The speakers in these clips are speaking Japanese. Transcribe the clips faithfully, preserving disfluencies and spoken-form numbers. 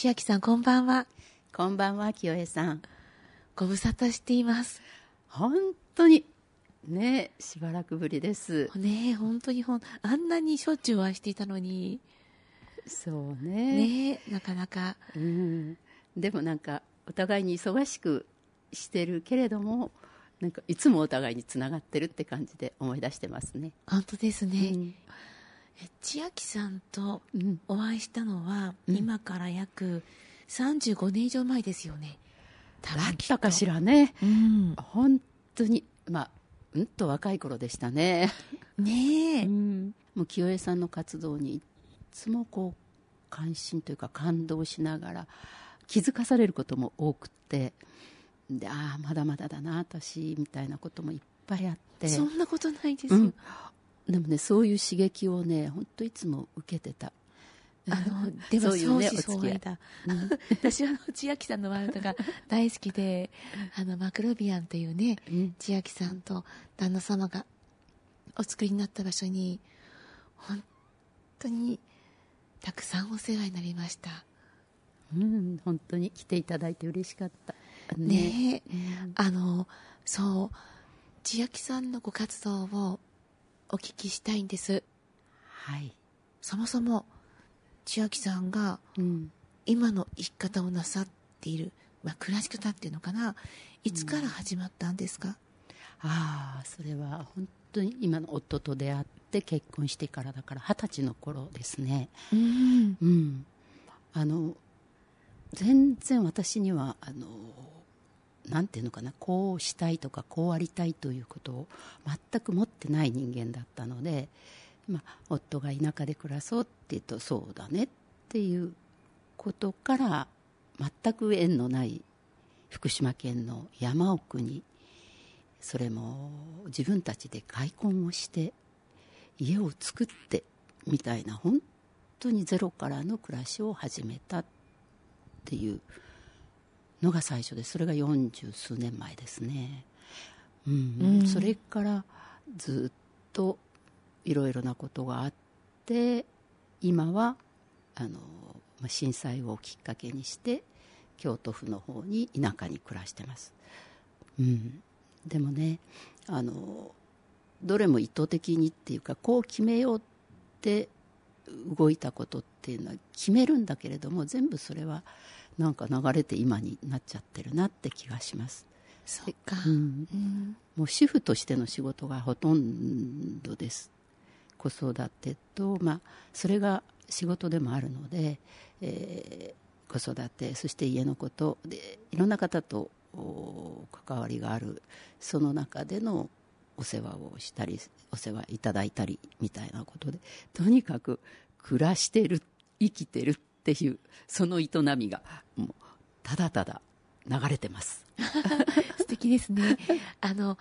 千秋さん、こんばんは。こんばんは、清江さん。ご無沙汰しています。本当にね、しばらくぶりですね。本当にほんあんなにしょっちゅうお会いしていたのに。そうねね、なかなか、うん、でもなんかお互いに忙しくしてるけれども、なんかいつもお互いにつながってるって感じで思い出してますね。本当ですね、うん、え千秋さんとお会いしたのは、うん、今から約さんじゅうごねん以上前ですよね。だったかしらね、うん、本当に、まあ、うんと若い頃でしたね。ねえ、うん、もう清江さんの活動にいつもこう関心というか感動しながら気づかされることも多くて、で、ああまだまだだな私みたいなこともいっぱいあって。そんなことないですよ、うん、でもね、そういう刺激をね、本当いつも受けてた。あのでも相思相愛だ、うん、私は千秋さんのワールドが大好きであのマクロビアンというね、うん、千秋さんと旦那様がお作りになった場所に本当にたくさんお世話になりました、うん、本当に来ていただいて嬉しかったね。え、うん、あのそう、千秋さんのご活動をお聞きしたいんです。はい。そもそも千秋さんが今の生き方をなさっている、まあ、暮らし方っていうのかな、いつから始まったんですか？うん、ああ、それは本当に今の夫と出会って結婚してからだから二十歳の頃ですね。うん。うん、あの全然私にはあの。なんていうのかな、こうしたいとかこうありたいということを全く持ってない人間だったので、まあ、夫が田舎で暮らそうって言うとそうだねっていうことから、全く縁のない福島県の山奥に、それも自分たちで開墾をして家を作ってみたいな、本当にゼロからの暮らしを始めたっていうのが最初です。それがよんじゅうすうねんまえですね、うんうん、それからずっといろいろなことがあって、今はあの震災をきっかけにして京都府の方に田舎に暮らしてます、うん、でもね、あのどれも意図的にっていうか、こう決めようって動いたことっていうのは決めるんだけれども、全部それはなんか流れて今になっちゃってるなって気がします。そっか、うんうん、もう主婦としての仕事がほとんどです。子育てと、まあ、それが仕事でもあるので、えー、子育て、そして家のことでいろんな方と関わりがある、その中でのお世話をしたりお世話いただいたりみたいなことで、とにかく暮らしてる、生きてるっていう、その営みがもうただただ流れてます素敵ですね。あの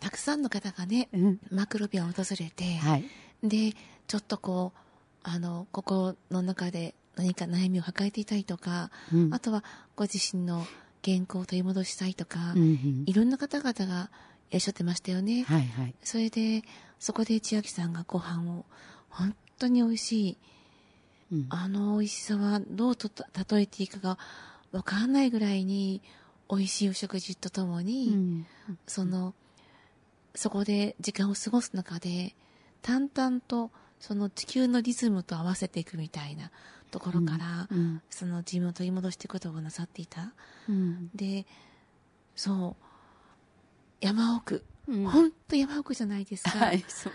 たくさんの方がね、うん、マクロビアを訪れて、はい、でちょっとこうあのここの中で何か悩みを抱えていたりとか、うん、あとはご自身の健康を取り戻したいとか、うんうん、いろんな方々がいらっしゃってましたよね、はいはい、それでそこで千秋さんがご飯を本当に美味しい、うん、あの美味しさはどうと例えていいかが分からないぐらいに美味しいお食事とともに、うん、そのそこで時間を過ごす中で淡々とその地球のリズムと合わせていくみたいなところから、うんうん、その自分を取り戻していくことをなさっていた、うん、でそう山奥、うん、本当山奥じゃないですか、はい、そう。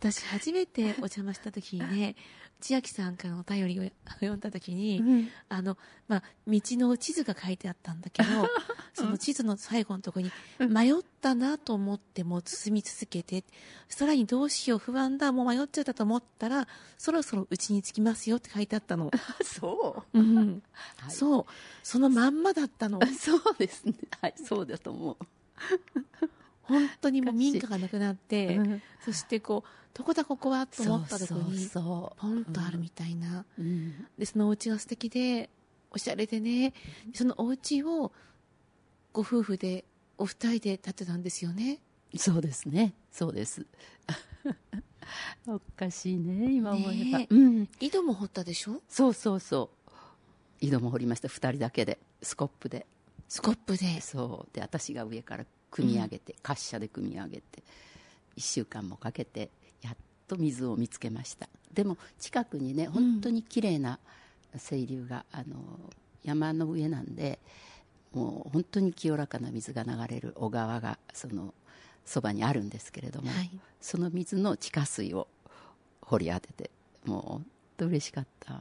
私初めてお邪魔した時にね、千秋さんからのお便りを読んだ時に、うん、あのまあ、道の地図が書いてあったんだけどその地図の最後のところに、うん、迷ったなと思っても進み続けて、さらにどうしよう不安だ、もう迷っちゃったと思ったらそろそろうちに着きますよって書いてあったのそう、うんはい、そう、そのまんまだったのそうですね、はい、そうだと思う本当にもう民家がなくなって、うん、そしてこうどこだここはと思ったところにポンとあるみたいな、うんうん、でそのお家が素敵でおしゃれでね、うん、そのお家をご夫婦でお二人で建てたんですよね。そうですね、そうですおかしいね今思えば、ね、うん、井戸も掘ったでしょ。そうそうそう、井戸も掘りました、ふたりだけでスコップでスコップでそうで、私が上から組み上げて、滑車で組み上げていっしゅうかんもかけてやっと水を見つけました。でも近くにね、本当に綺麗な清流が、あの山の上なんで、もう本当に清らかな水が流れる小川がそのそばにあるんですけれども、はい、その水の地下水を掘り当てて、もう本当嬉しかった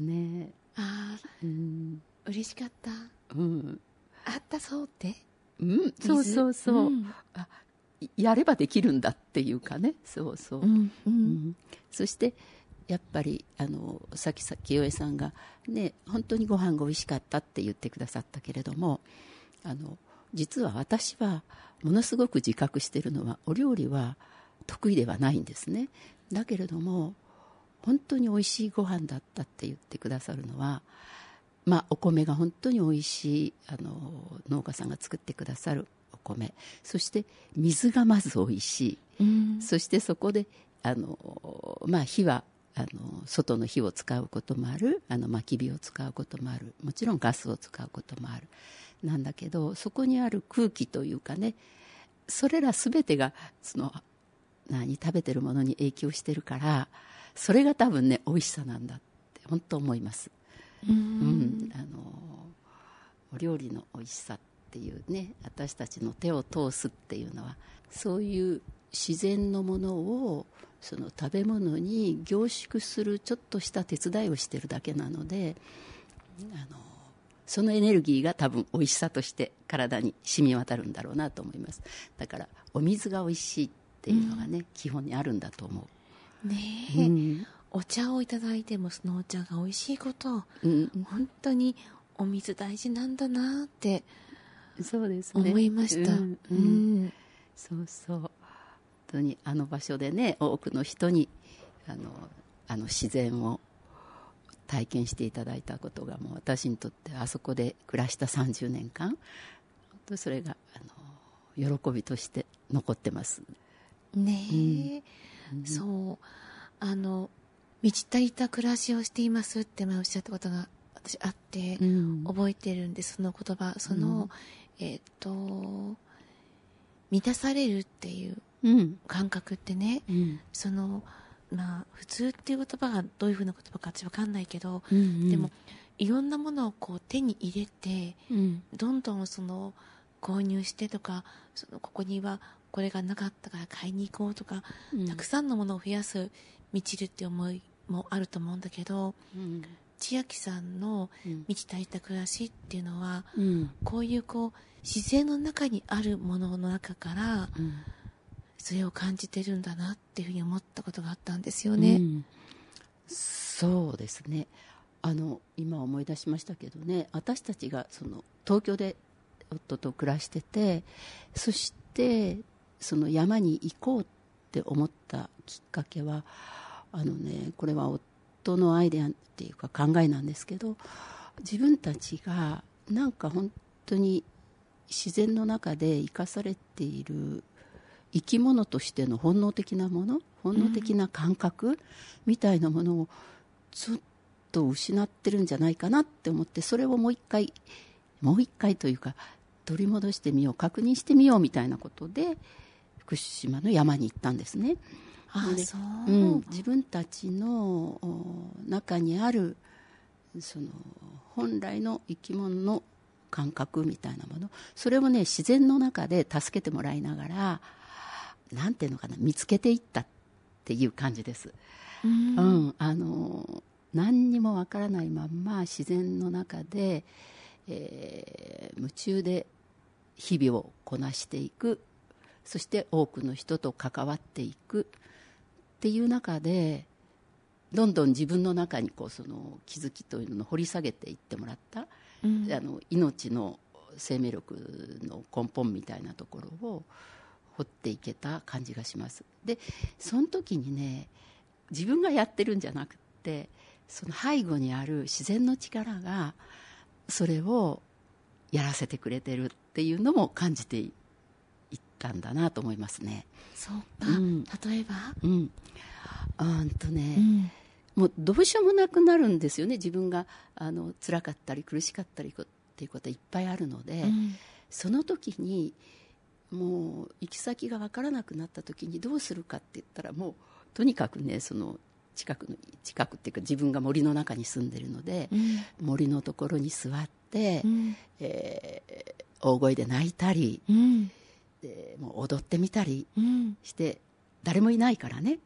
ね。あー、うん、嬉しかった、うん、あったそうって、うん、そうそうそう、うん、あ、やればできるんだっていうかね、そうそう、うんうんうん、そしてやっぱりあのさっき清江さんが、ね、本当にご飯が美味しかったって言ってくださったけれども、あの実は私はものすごく自覚しているのは、お料理は得意ではないんですね。だけれども本当に美味しいご飯だったって言ってくださるのは、まあ、お米が本当に美味しい、あの農家さんが作ってくださるお米、そして水がまず美味しい、うん、そしてそこであの、まあ、火はあの外の火を使うこともある、あの薪火を使うこともある、もちろんガスを使うこともある、なんだけどそこにある空気というかね、それらすべてがその何食べてるものに影響してるから、それが多分ね美味しさなんだって本当思います。うん、うん、あのお料理の美味しさっていうね、私たちの手を通すっていうのは、そういう自然のものをその食べ物に凝縮するちょっとした手伝いをしているだけなので、あのそのエネルギーが多分美味しさとして体に染み渡るんだろうなと思います。だからお水が美味しいっていうのがね、うん、基本にあるんだと思うねえ、うん、お茶をいただいてもそのお茶が美味しいこと、うん、本当にお水大事なんだなってそうです、ね、思いました、うんうんうん、そうそう、本当にあの場所でね、多くの人にあの、あの自然を体験していただいたことが、もう私にとってあそこで暮らしたさんじゅうねんかん、本当それがあの喜びとして残ってますねえ、うん、そう、あの満ち足りた暮らしをしていますって前おっしゃったことが私あって、うん、覚えてるんです、その言葉、その、うん、えー、っと満たされるっていううん、感覚ってね、うん、そのまあ普通っていう言葉がどういうふうな言葉か私分かんないけど、うんうん、でもいろんなものをこう手に入れて、うん、どんどんその購入してとか、そのここにはこれがなかったから買いに行こうとか、うん、たくさんのものを増やす満ちるって思いもあると思うんだけど、うん、千秋さんの満ち足りた暮らしっていうのは、うん、こういうこう自然の中にあるものの中から、うん、それを感じてるんだなっていうふうに思ったことがあったんですよね、うん、そうですね、あの今思い出しましたけどね、私たちがその東京で夫と暮らしてて、そしてその山に行こうって思ったきっかけは、あのね、これは夫のアイデアっていうか考えなんですけど、自分たちがなんか本当に自然の中で生かされている生き物としての本能的なもの、本能的な感覚みたいなものをちょっと失ってるんじゃないかなって思って、それをもう一回もう一回というか取り戻してみよう、確認してみようみたいなことで福島の山に行ったんですね。ああ、そう、うん、自分たちの中にあるその本来の生き物の感覚みたいなもの、それをね自然の中で助けてもらいながら、なんていうのかな、見つけていったっていう感じです。うん、うん、あの何にもわからないまんま自然の中で、えー、夢中で日々をこなしていく、そして多くの人と関わっていくっていう中で、どんどん自分の中にこうその気づきというのを掘り下げていってもらった、うん、あの命の生命力の根本みたいなところを掘っていけた感じがします。でその時にね、自分がやってるんじゃなくて、その背後にある自然の力がそれをやらせてくれてるっていうのも感じていったんだなと思いますね。そうか、うん、例えばうん、あんとね、うん、もうどうしようもなくなるんですよね。自分があの辛かったり苦しかったりっていうことはいっぱいあるので、うん、その時にもう行き先が分からなくなった時にどうするかって言ったら、もうとにかくね、その近くの近くっていうか自分が森の中に住んでるので、うん、森のところに座って、うん、えー、大声で泣いたり、うん、でもう踊ってみたりして、うん、誰もいないからね、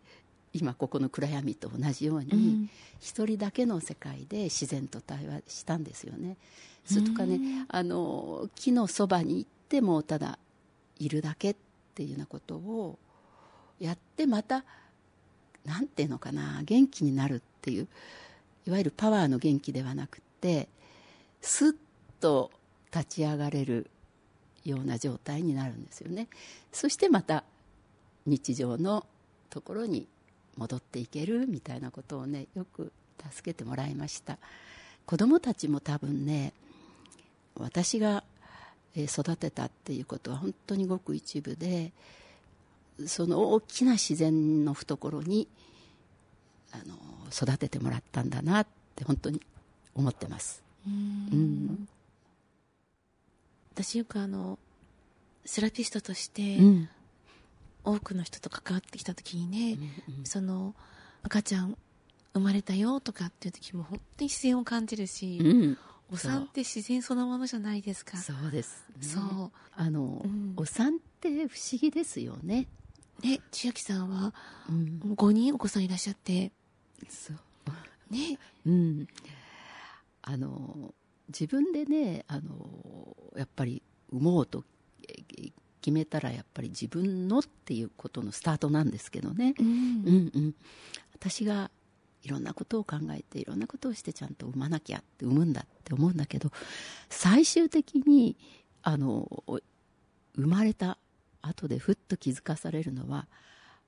今ここの暗闇と同じように、うん、一人だけの世界で自然と対話したんですよね。それとかね、うん、あの木のそばに行ってもただいるだけっていうようなことをやって、またなんていうのかな、元気になるっていう、いわゆるパワーの元気ではなくて、スッと立ち上がれるような状態になるんですよね。そしてまた日常のところに戻っていけるみたいなことをね、よく助けてもらいました。子どもたちも多分ね、私が育てたっていうことは本当にごく一部で、その大きな自然の懐にあの育ててもらったんだなって本当に思ってます。うん、うん、私よくあのセラピストとして、うん、多くの人と関わってきた時にね、うんうん、その赤ちゃん生まれたよとかっていう時も本当に自然を感じるし、うん、お産って自然そのものじゃないですか。そうです、ね、そうあの、うん、お産って不思議ですよね。ね、千秋さんはごにんお子さんいらっしゃって、うん、そうね、うん、あの自分でね、あのやっぱり産もうと決めたら、やっぱり自分のっていうことのスタートなんですけどね、うんうんうん、私がいろんなことを考えていろんなことをしてちゃんと産まなきゃって産むんだって思うんだけど、最終的にあの生まれた後でふっと気づかされるのは、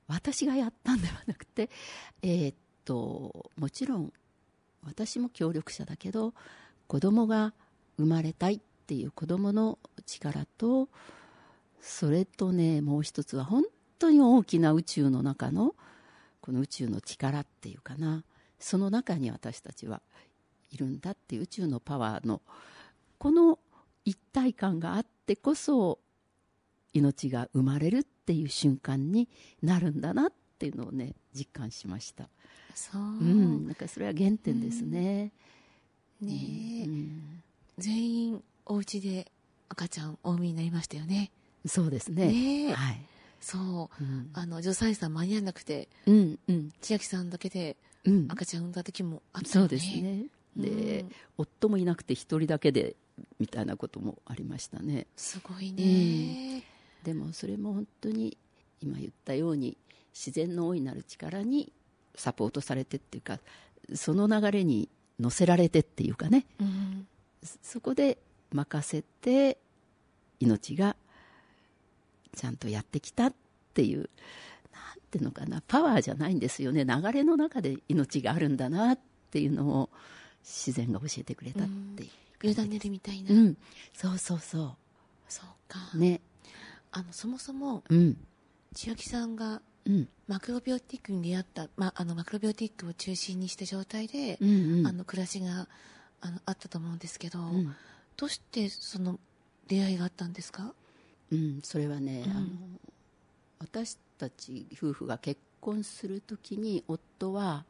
私がやったんではなくて、えー、っともちろん私も協力者だけど、子供が生まれたいっていう子供の力と、それとね、もう一つは本当に大きな宇宙の中のこの宇宙の力っていうかな、その中に私たちはいるんだっていう宇宙のパワーのこの一体感があってこそ、命が生まれるっていう瞬間になるんだなっていうのをね、実感しました。そう、うん、なんかそれは原点ですね、うん、ねえ、うん、全員お家で赤ちゃんお産みになりましたよね。そうですね、ね、はい、そう、うん、あの助産師さん間に合わなくて、うんうん、千秋さんだけで赤ちゃん産んだ時もあったよね、うん、そうですね。で、うん、夫もいなくて一人だけでみたいなこともありましたね。すごいね、うん、でもそれも本当に今言ったように、自然の大いなる力にサポートされてっていうか、その流れに乗せられてっていうかね、うん、そこで任せて命がちゃんとやってきたっていう、なんていうのかな、パワーじゃないんですよね、流れの中で命があるんだなっていうのを自然が教えてくれたっていう、うん、委ねるみたいな、うん、そうそうそうそうか、ね、あのそもそも、うん、千秋さんが、うん、マクロビオティックに出会った、まあ、あのマクロビオティックを中心にした状態で、うんうん、あの暮らしが あのあったと思うんですけど、うん、どうしてその出会いがあったんですか？うん、それはね、うん、あの私たち夫婦が結婚するときに、夫は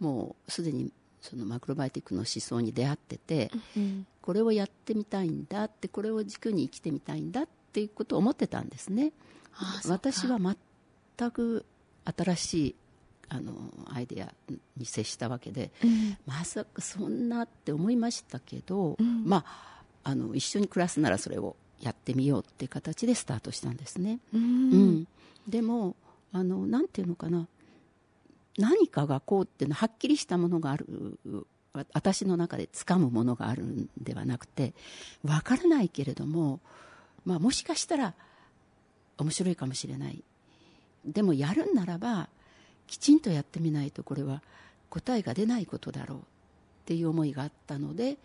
もうすでにそのマクロバイオティックの思想に出会ってて、うん、これをやってみたいんだって、これを軸に生きてみたいんだっていうことを思ってたんですね。ああ、私は全く新しいあのアイデアに接したわけで、うん、まさかそんなって思いましたけど、うん、まあ、あの一緒に暮らすならそれをやってみようっていう形でスタートしたんですね。うん、うん、でもあのなんていうのかな、何かがこうっていうのはっきりしたものがある、私の中で掴むものがあるんではなくて、分からないけれども、まあ、もしかしたら面白いかもしれない、でもやるんならばきちんとやってみないとこれは答えが出ないことだろうっていう思いがあったので、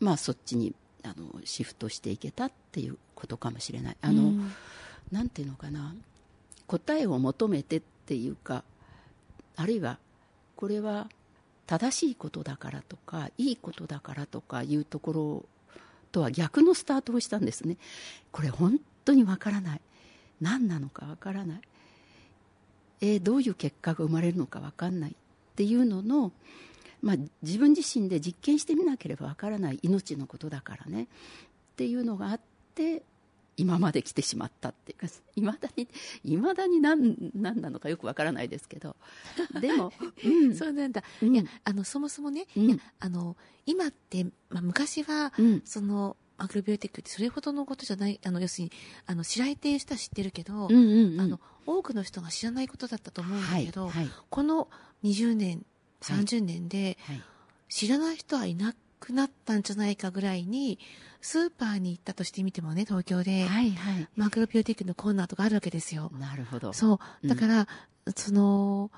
まあ、そっちにあのシフトしていけたっていうことかもしれない。あの、うん、なんていうのかな、答えを求めてっていうか、あるいはこれは正しいことだからとかいいことだからとかいうところとは逆のスタートをしたんですね。これ本当にわからない、何なのかわからない、えー、どういう結果が生まれるのかわかんないっていうのの、まあ、自分自身で実験してみなければわからない、命のことだからねっていうのがあって、今まで来てしまったっていうか、いまだにいまだに何、何なのかよくわからないですけど、でも、うん、そうなんだ、うん、いやあのそもそもね、うん、いやあの今って、まあ、昔は、うん、そのマクロビオティックってそれほどのことじゃない、あの要するにあの知られている人は知ってるけど、うんうんうん、あの多くの人が知らないことだったと思うんだけど、はいはい、このにじゅうねんさんじゅうねんで、はいはい、知らない人はいなくくなったんじゃないかぐらいに、スーパーに行ったとしてみてもね、東京で、はいはい、マクロビオティックのコーナーとかあるわけですよ。なるほど。そうだから、うん、その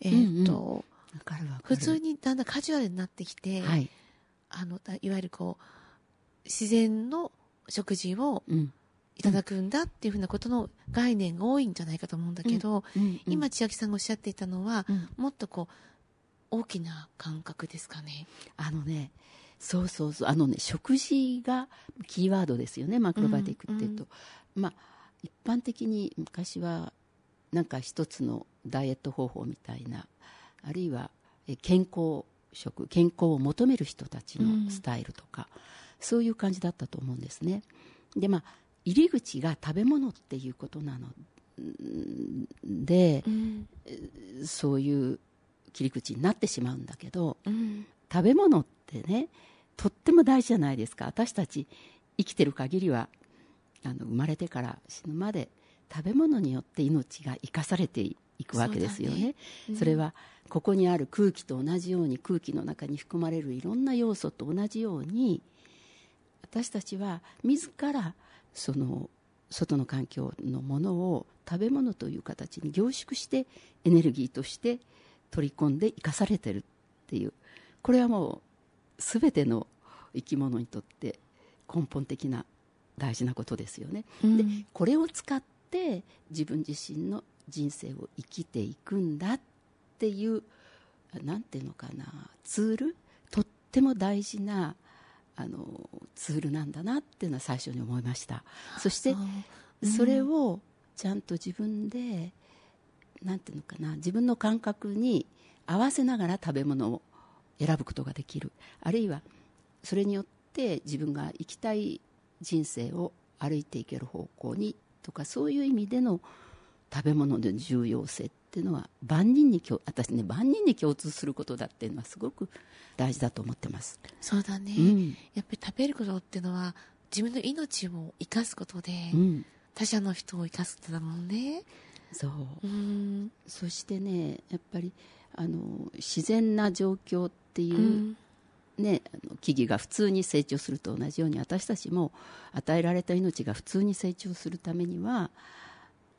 えー、っと、うんうん、分かる分かる、普通にだんだんカジュアルになってきて、はい、あのいわゆるこう自然の食事をいただくんだっていうふうなことの概念が多いんじゃないかと思うんだけど、うんうんうん、今千秋さんがおっしゃっていたのは、うん、もっとこう大きな感覚ですかね。あのね、そうそうそう、あのね、食事がキーワードですよね、マクロバイオティックっていうと、うん、まあ一般的に昔はなんか一つのダイエット方法みたいな、あるいは健康食、健康を求める人たちのスタイルとか、うん、そういう感じだったと思うんですね。で、まあ入り口が食べ物っていうことなので、うん、そういう切り口になってしまうんだけど、うん、食べ物ってね、とっても大事じゃないですか。私たち生きてる限りは、あの生まれてから死ぬまで食べ物によって命が生かされていくわけですよね。 そうだね、うん、それはここにある空気と同じように、空気の中に含まれるいろんな要素と同じように、私たちは自らその外の環境のものを食べ物という形に凝縮してエネルギーとして取り込んで生かされてるっていう、これはもうすべての生き物にとって根本的な大事なことですよね、うん、でこれを使って自分自身の人生を生きていくんだっていう、なんていうのかな、ツール、とっても大事なあのツールなんだなっていうのは最初に思いました。そして、うん、それをちゃんと自分で、なんていうのかな、自分の感覚に合わせながら食べ物を選ぶことができる、あるいはそれによって自分が生きたい人生を歩いていける方向にとか、そういう意味での食べ物の重要性っていうのは万人に、私ね、万人に共通することだっていうのはすごく大事だと思ってます。そうだね、うん、やっぱり食べることっていうのは自分の命を生かすことで、うん、他者の人を生かすことだもんね。そう、うん、そしてね、やっぱりあの自然な状況っていう、うん、ね、あの木々が普通に成長すると同じように、私たちも与えられた命が普通に成長するためには、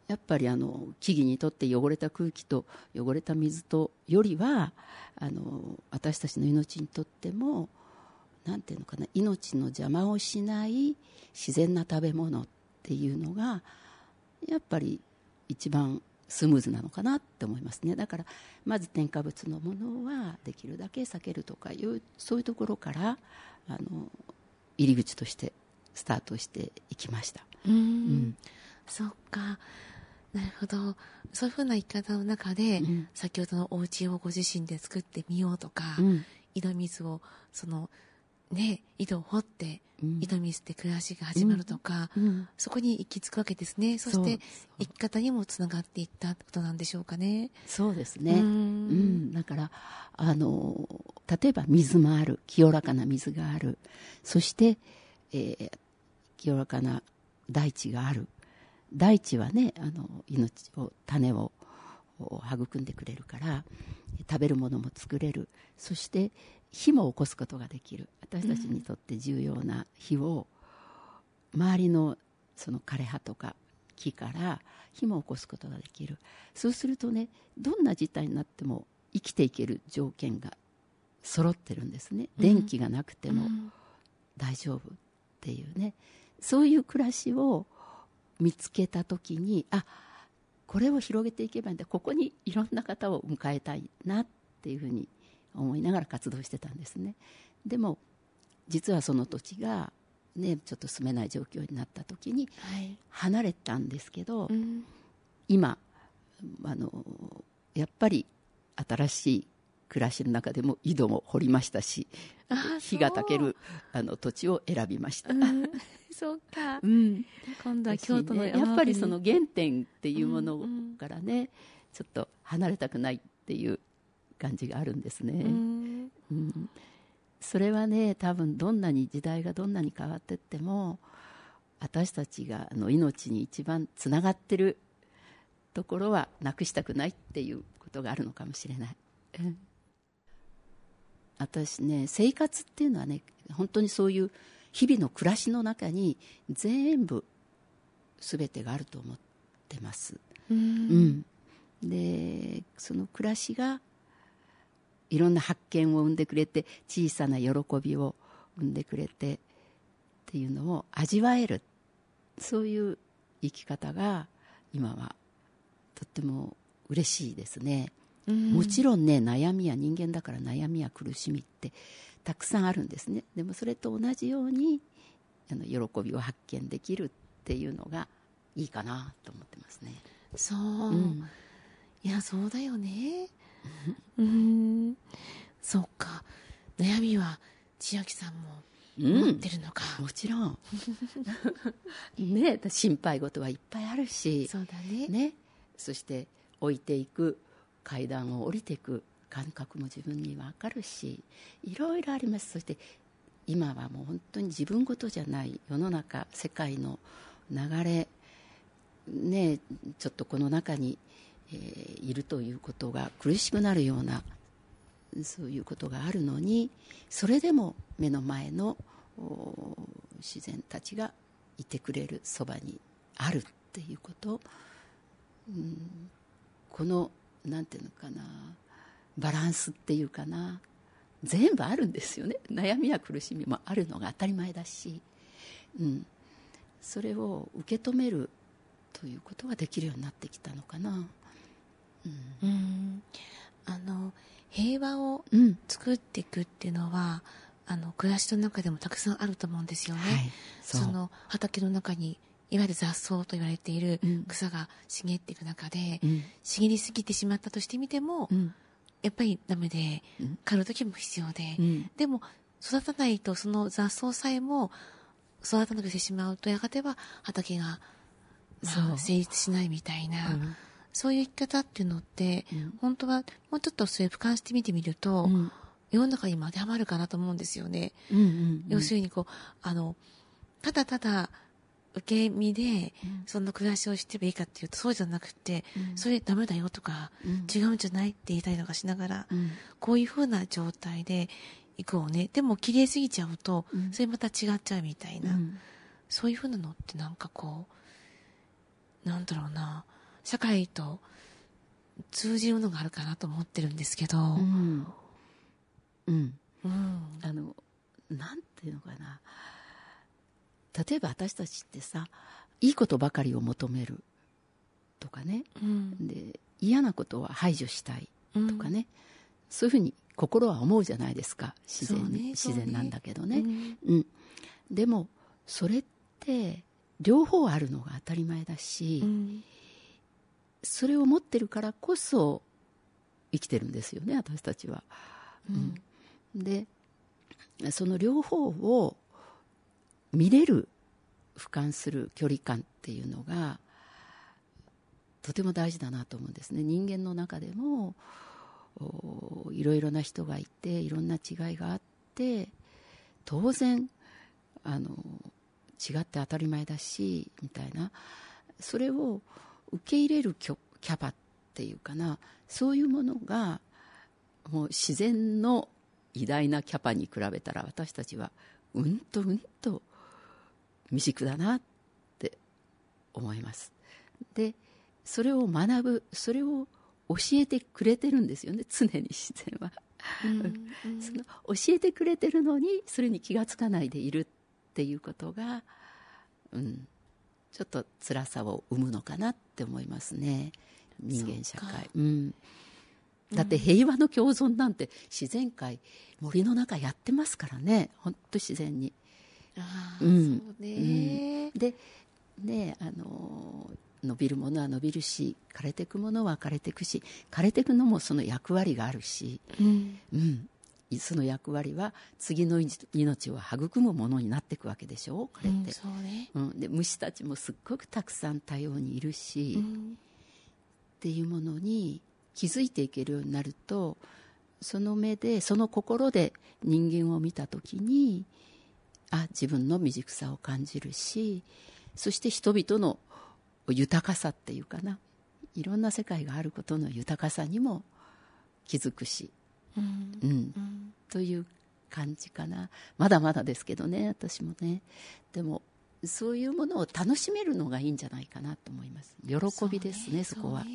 やっぱりあの木々にとって汚れた空気と汚れた水とよりは、あの私たちの命にとっても、なんていうのかな、命の邪魔をしない自然な食べ物っていうのがやっぱり一番スムーズなのかなって思いますね。だからまず添加物のものはできるだけ避けるとかいう、そういうところからあの入り口としてスタートしていきました。うーん、うん、そっか、なるほど。そういうふうな生き方の中で、うん、先ほどのお家をご自身で作ってみようとか、うん、井戸水をそのね、井戸を掘って、うん、井戸水で暮らしが始まるとか、うんうん、そこに行き着くわけですね。そして生き方にもつながっていったってことなんでしょうかね。そうですね、うん、うん、だからあの例えば水もある、清らかな水がある、そして、えー、清らかな大地がある。大地はね、あの命を、種を育んでくれるから、食べるものも作れる、そして火も起こすことができる。私たちにとって重要な火を、周りのその枯れ葉とか木から火も起こすことができる。そうするとね、どんな事態になっても生きていける条件が揃ってるんですね。電気がなくても大丈夫っていうね、そういう暮らしを見つけたときに、あ、これを広げていけばいいんだ、ここにいろんな方を迎えたいなっていうふうに思いながら活動してたんですね。でも実はその土地が、ね、ちょっと住めない状況になった時に離れたんですけど、はい、うん、今あのやっぱり新しい暮らしの中でも井戸も掘りましたし、火が焚けるあの土地を選びました、うん、そうか、うん、今度は京都の山奥に、ね、やっぱりその原点っていうものからね、うんうん、ちょっと離れたくないっていう感じがあるんですね、うんうん、それはね、多分どんなに時代がどんなに変わっていっても、私たちがあの命に一番つながってるところはなくしたくないっていうことがあるのかもしれない、うん、私ね、生活っていうのはね、本当にそういう日々の暮らしの中に全部全てがあると思ってます、うんうん、で、その暮らしがいろんな発見を生んでくれて、小さな喜びを生んでくれてっていうのを味わえる、そういう生き方が今はとっても嬉しいですね、うん、もちろんね、悩みや人間だから悩みや苦しみってたくさんあるんですね。でもそれと同じようにあの喜びを発見できるっていうのがいいかなと思ってますね。そう、うん、いやそうだよねうーん、そうか。悩みは千秋さんも持ってるのか、うん、もちろんね、心配事はいっぱいあるし、そうだね、ね、そして置いていく階段を降りていく感覚も自分に分かるし、いろいろあります。そして今はもう本当に自分ごとじゃない世の中、世界の流れ、ね、ちょっとこの中に、えー、いるということが苦しくなるような、そういうことがあるのに、それでも目の前の自然たちがいてくれる、そばにあるっていうことを、うん、このなんていうのかな、バランスっていうかな、全部あるんですよね。悩みや苦しみもあるのが当たり前だし、うん、それを受け止めるということができるようになってきたのかな、うん、うん、あの平和を作っていくっていうのは、うん、あの暮らしの中でもたくさんあると思うんですよね、はい、そう、その畑の中にいわゆる雑草と言われている草が茂っていく中で、うん、茂りすぎてしまったとしてみても、うん、やっぱりダメで、うん、刈る時も必要で、うん、でも育たないとその雑草さえも育たなくしてしまうと、やがては畑が、まあ、成立しないみたいな、うん、そういう生き方っていうのって、うん、本当はもうちょっとそれ俯瞰して見てみると、うん、世の中にも当てはまるかなと思うんですよね、うんうんうん、要するにこうあのただただ受け身でそんな暮らしをしてもいいかっていうと、そうじゃなくて、うん、それダメだよとか、うん、違うんじゃないって言いたりとかしながら、うん、こういう風な状態で行こうね、でも綺麗すぎちゃうと、うん、それまた違っちゃうみたいな、うん、そういう風なのってなんかこうなんだろうな、社会と通じるのがあるかなと思ってるんですけど、うんうんうん、あのなんていうのかな、例えば私たちってさ、いいことばかりを求めるとかね、うん、で嫌なことは排除したいとかね、うん、そういうふうに心は思うじゃないですか、自然に、ね、自然なんだけどね、うんうん、でもそれって両方あるのが当たり前だし、うん、それを持ってるからこそ生きてるんですよね、私たちは、うんうん、でその両方を見れる、俯瞰する距離感っていうのがとても大事だなと思うんですね。人間の中でもいろいろな人がいて、いろんな違いがあって、当然あの違って当たり前だしみたいな、それを受け入れるキャパっていうかな、そういうものがもう自然の偉大なキャパに比べたら、私たちはうんとうんと未熟だなって思います。でそれを学ぶ、それを教えてくれてるんですよね、常に自然は、うんうん、その教えてくれてるのにそれに気がつかないでいるっていうことが、うん、ちょっと辛さを生むのかなって思いますね、人間社会。 う, うん、だって平和の共存なんて自然界、森の中やってますからね、本当自然に。ああ、うん、そうね、うん、でね、あの伸びるものは伸びるし、枯れていくものは枯れていくし、枯れていくのもその役割があるし、うんうん、その役割は次の命を育むものになっていくわけでしょ、枯れて、うん、そうね、うん、で虫たちもすっごくたくさん多様にいるし、うん、っていうものに気づいていけるようになると、その目でその心で人間を見たときに、あ、自分の未熟さを感じるし、そして人々の豊かさっていうかな、いろんな世界があることの豊かさにも気づくし、うんうんうん、という感じかな。まだまだですけどね、私もね。でもそういうものを楽しめるのがいいんじゃないかなと思います。喜びですね、そこは。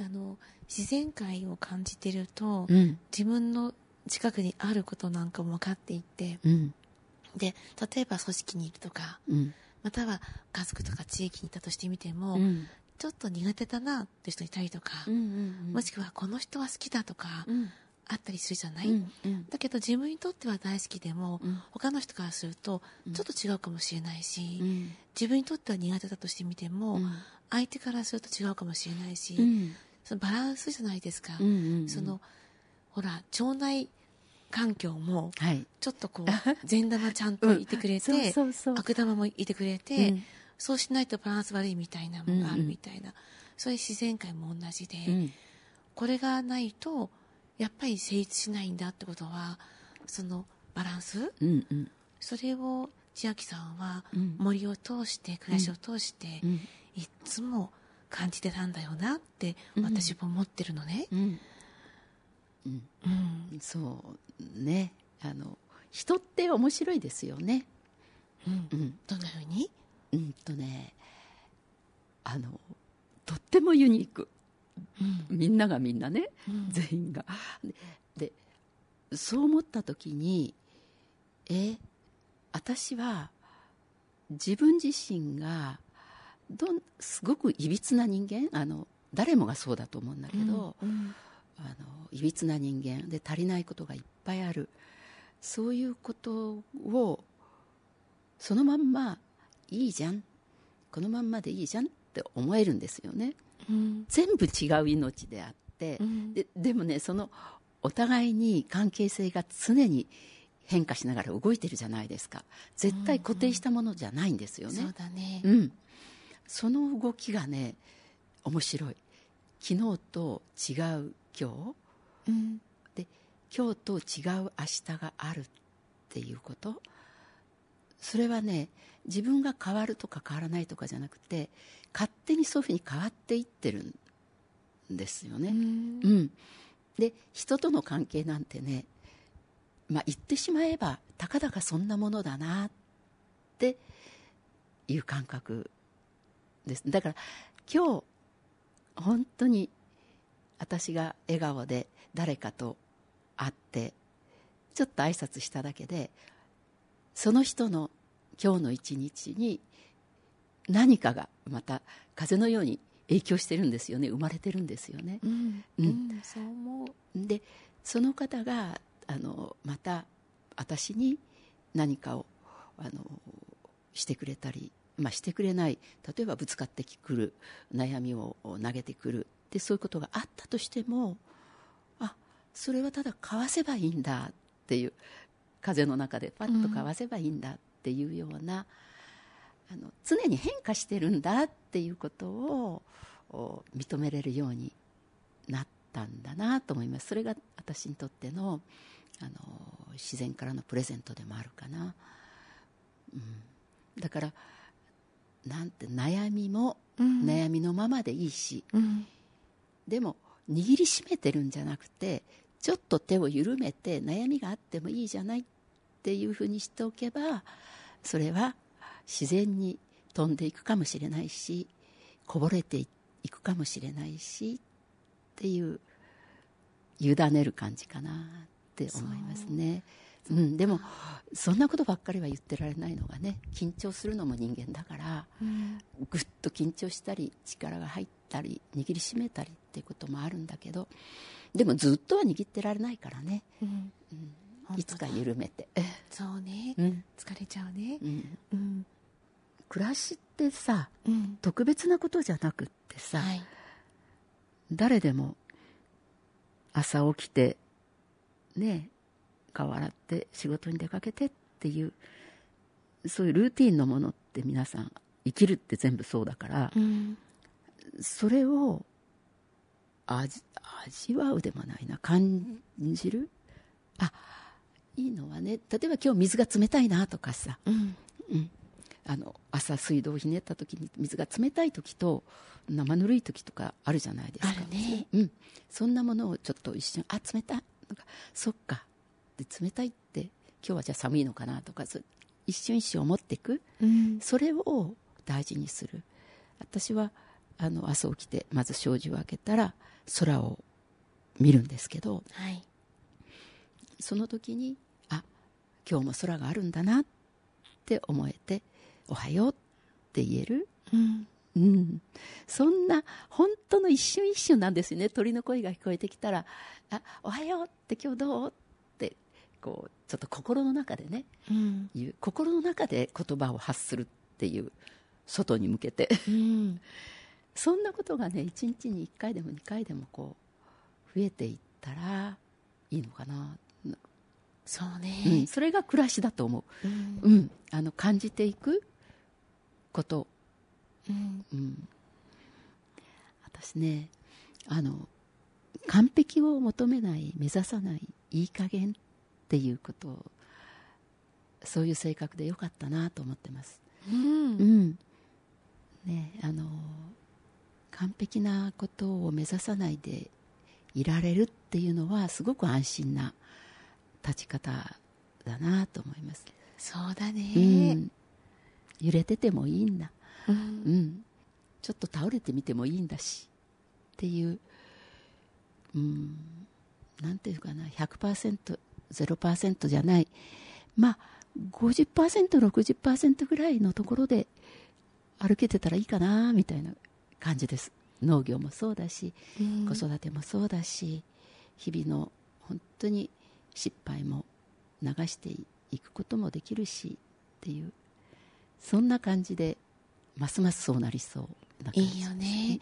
あの自然界を感じてると、うん、自分の近くにあることなんかも分かっていって、うん、で例えば組織にいるとか、うん、または家族とか地域にいたとしてみても、うん、ちょっと苦手だなって人いたりとか、うんうんうん、もしくはこの人は好きだとか、うん、あったりするじゃない、うんうん、だけど自分にとっては大好きでも、うん、他の人からするとちょっと違うかもしれないし、うん、自分にとっては苦手だとしてみても、うん、相手からすると違うかもしれないし、うん、そのバランスじゃないですか、うんうんうん、そのほら腸内環境もちょっとこう、はい、善玉ちゃんといてくれて、うん、そうそうそう、悪玉もいてくれて、うん、そうしないとバランス悪いみたいなものがあるみたいな、うんうん、そういう自然界も同じで、うん、これがないとやっぱり成立しないんだってことは、そのバランス、うんうん、それを千秋さんは森を通して、うん、暮らしを通して、うん、いつも感じてたんだよなって私も思ってるのね、うんうんうん、そうね、あの人って面白いですよね、うんうん、どんなふうに、うんとね、あのとってもユニーク、うん、みんながみんなね、うん、全員がで、でそう思った時に、え私は自分自身がどんすごくいびつな人間、あの誰もがそうだと思うんだけど、うんうん、あのいびつな人間で足りないことがいっぱいある、そういうことをそのまんまいいじゃん、このまんまでいいじゃんって思えるんですよね、うん、全部違う命であって、うん、で, でもね、そのお互いに関係性が常に変化しながら動いてるじゃないですか。絶対固定したものじゃないんですよね、うんうん、そうだね、うん、その動きがね、面白い。昨日と違う今日、うん、で今日と違う明日があるっていうこと、それはね、自分が変わるとか変わらないとかじゃなくて、勝手にそういうふうに変わっていってるんですよね、うん、うん、で人との関係なんてね、まあ、言ってしまえばたかだかそんなものだなっていう感覚です。だから今日本当に私が笑顔で誰かと会ってちょっと挨拶しただけで、その人の今日の一日に何かがまた風のように影響してるんですよね、生まれてるんですよね、うんうんうん、そう思う。でその方があのまた私に何かをあのしてくれたり、まあ、してくれない、例えばぶつかってくる、悩みを投げてくる、でそういうことがあったとしても、あ、それはただかわせばいいんだっていう、風の中でパッとかわせばいいんだっていうような、うん、あの常に変化してるんだっていうことを認めれるようになったんだなと思います。それが私にとっての、あの自然からのプレゼントでもあるかな、うん、だからなんて悩みも悩みのままでいいし、うん、でも握りしめてるんじゃなくて、ちょっと手を緩めて悩みがあってもいいじゃないっていうふうにしておけば、それは自然に飛んでいくかもしれないし、こぼれていくかもしれないしっていう、委ねる感じかなって思いますね。うん、でもそんなことばっかりは言ってられないのがね、緊張するのも人間だから、うん、ぐっと緊張したり力が入ったり握りしめたりっていうこともあるんだけど、でもずっとは握ってられないからね、うんうん、いつか緩めてそうね、うん、疲れちゃうね、うんうん、暮らしってさ、うん、特別なことじゃなくってさ、はい、誰でも朝起きてね顔洗って仕事に出かけてっていうそういうルーティーンのものって皆さん生きるって全部そうだから、うん、それを味、味わうでもないな感じる、あ、いいのはね、例えば今日水が冷たいなとかさ、うんうん、あの朝水道をひねった時に水が冷たい時と生ぬるい時とかあるじゃないですか。あるね、うん、そんなものをちょっと一瞬、あ、冷たい、そっか冷たいって今日はじゃあ寒いのかなとか一瞬一瞬思っていく、うん、それを大事にする。私はあの朝起きてまず障子を開けたら空を見るんですけど、はい、その時にあ、今日も空があるんだなって思えておはようって言える、うんうん、そんな本当の一瞬一瞬なんですよね。鳥の声が聞こえてきたらあ、おはようって今日どうこうちょっと心の中でね、うん、いう心の中で言葉を発するっていう外に向けて、うん、そんなことがねいちにちにいっかいでもにかいでもこう増えていったらいいのかな。そうね、うん、それが暮らしだと思う、うんうん、あの感じていくこと、うんうん、私ねあの完璧を求めない、目指さない、いい加減っていうことをそういう性格でよかったなと思ってます、うんうんね、あの完璧なことを目指さないでいられるっていうのはすごく安心な立ち方だなと思います。そうだね、うん、揺れててもいいんだ、うんうん、ちょっと倒れてみてもいいんだしっていう、うん、なんていうかな ひゃくパーセントゼロパーセント じゃない、まあ ごじゅっパーセント ろくじゅっパーセント ぐらいのところで歩けてたらいいかなみたいな感じです。農業もそうだし、うん、子育てもそうだし、日々の本当に失敗も流していくこともできるしっていう、そんな感じでますますそうなりそうな感じです。いいよね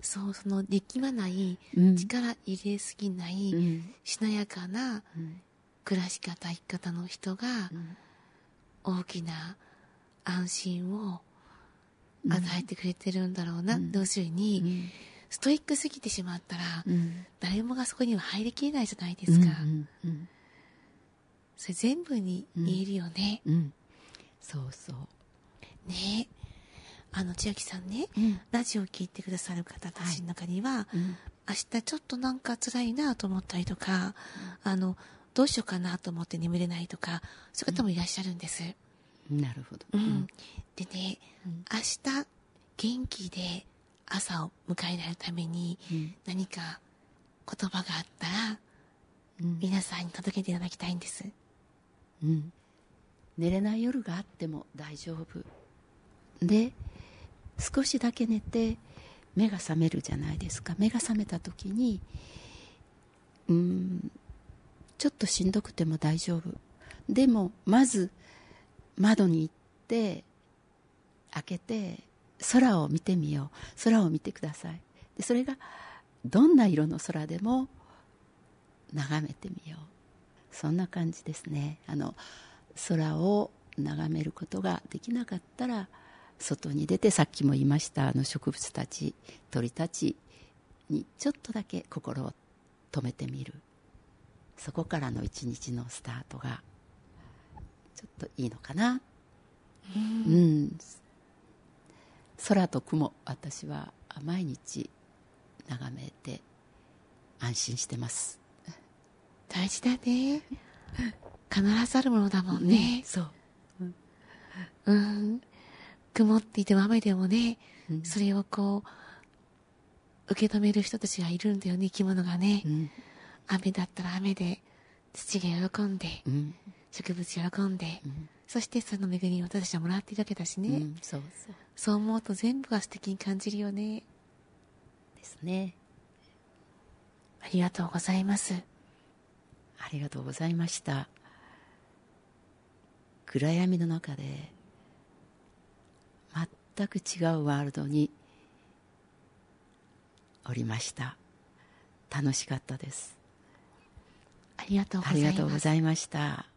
そう、その力まない、うん、力入れすぎない、うん、しなやかな、うん、暮らし方生き方の人が大きな安心を与えてくれてるんだろうな、うん、で後ろに、うん、ストイックすぎてしまったら、うん、誰もがそこには入りきれないじゃないですか、うんうんうん、それ全部に言えるよね、うんうん、そうそうね。あの千秋さんね、うん、ラジオを聞いてくださる方たちの中には、はい、うん、明日ちょっとなんか辛いなと思ったりとか、うん、あのどうしようかなと思って眠れないとか、そういう方もいらっしゃるんです、うん、なるほど、うん、でね、うん、明日元気で朝を迎えられるために、うん、何か言葉があったら、うん、皆さんに届けていただきたいんです、うん、寝れない夜があっても大丈夫で、少しだけ寝て目が覚めるじゃないですか。目が覚めた時にうーんちょっとしんどくても大丈夫。でもまず窓に行って開けて空を見てみよう。空を見てください。でそれがどんな色の空でも眺めてみよう。そんな感じですね。あの空を眺めることができなかったら外に出て、さっきも言いましたあの植物たち鳥たちにちょっとだけ心を止めてみる。そこからの一日のスタートがちょっといいのかな、うんうん、空と雲、私は毎日眺めて安心してます。大事だね必ずあるものだもんね、うん、そう、うんうん、曇っていても雨でもね、うん、それをこう受け止める人たちがいるんだよね、生き物がね、うん、雨だったら雨で土が喜んで、うん、植物喜んで、うん、そしてその恵みを私たちはもらっているわけだしね、うん、そうそう、そう思うと全部が素敵に感じるよね。ですね。ありがとうございます。ありがとうございました。暗闇の中で全く違うワールドにおりました。楽しかったです。ありがとうございました。